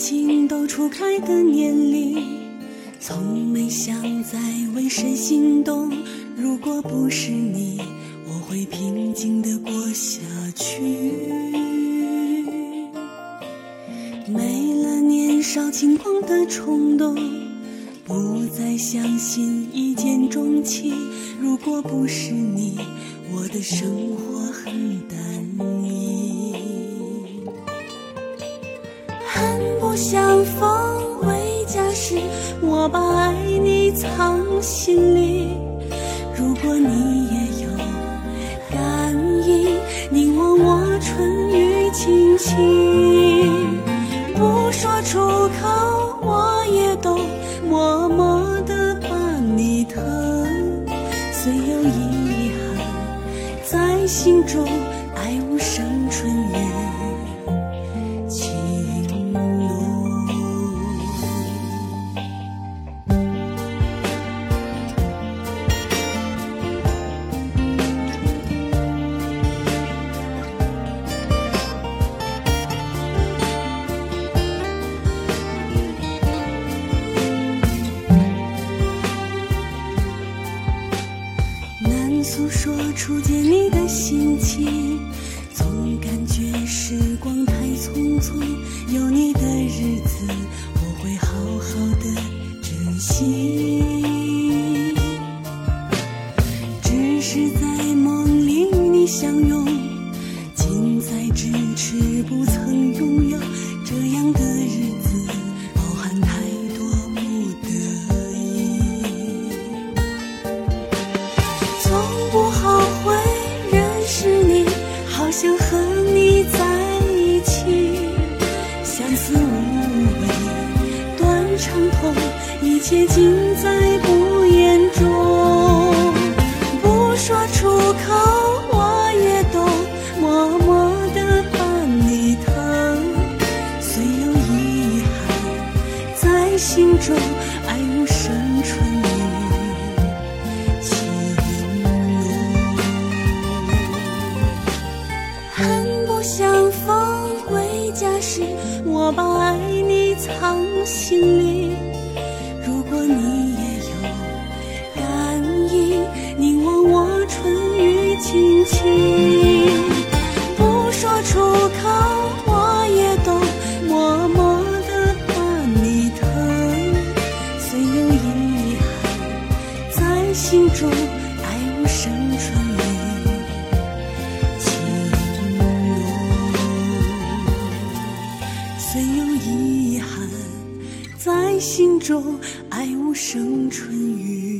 情窦初开的年龄，从没想再为谁心动。如果不是你，我会平静地过下去。没了年少轻狂的冲动，不再相信一见钟情。如果不是你，我的生活很单一。恨不相逢为家事，我把爱你藏心里。如果你也有感应，你握我唇语轻轻，不说出口我也懂，默默地把你疼。虽有遗憾在心中，爱无声春也情浓。难诉说初见你的心情，总感觉时光太匆匆。有你的日子，我会好好的珍惜。只是在梦里与你相拥，近在咫尺不曾拥有。这样的日子包含太多不得已，从不后悔认识你，好想和你在一起。相思无味断肠痛，一切尽在不言中。不说出口我也懂，默默地把你疼。虽有遗憾在心中，爱无声春也情浓。恨不相逢为家事，我把爱你藏心里。如果你也有感应，你握我唇语轻轻，不说出口我也懂，默默地把你疼。虽有遗憾在心中，爱无声春也情浓。虽有遗憾在心中，爱无声春雨。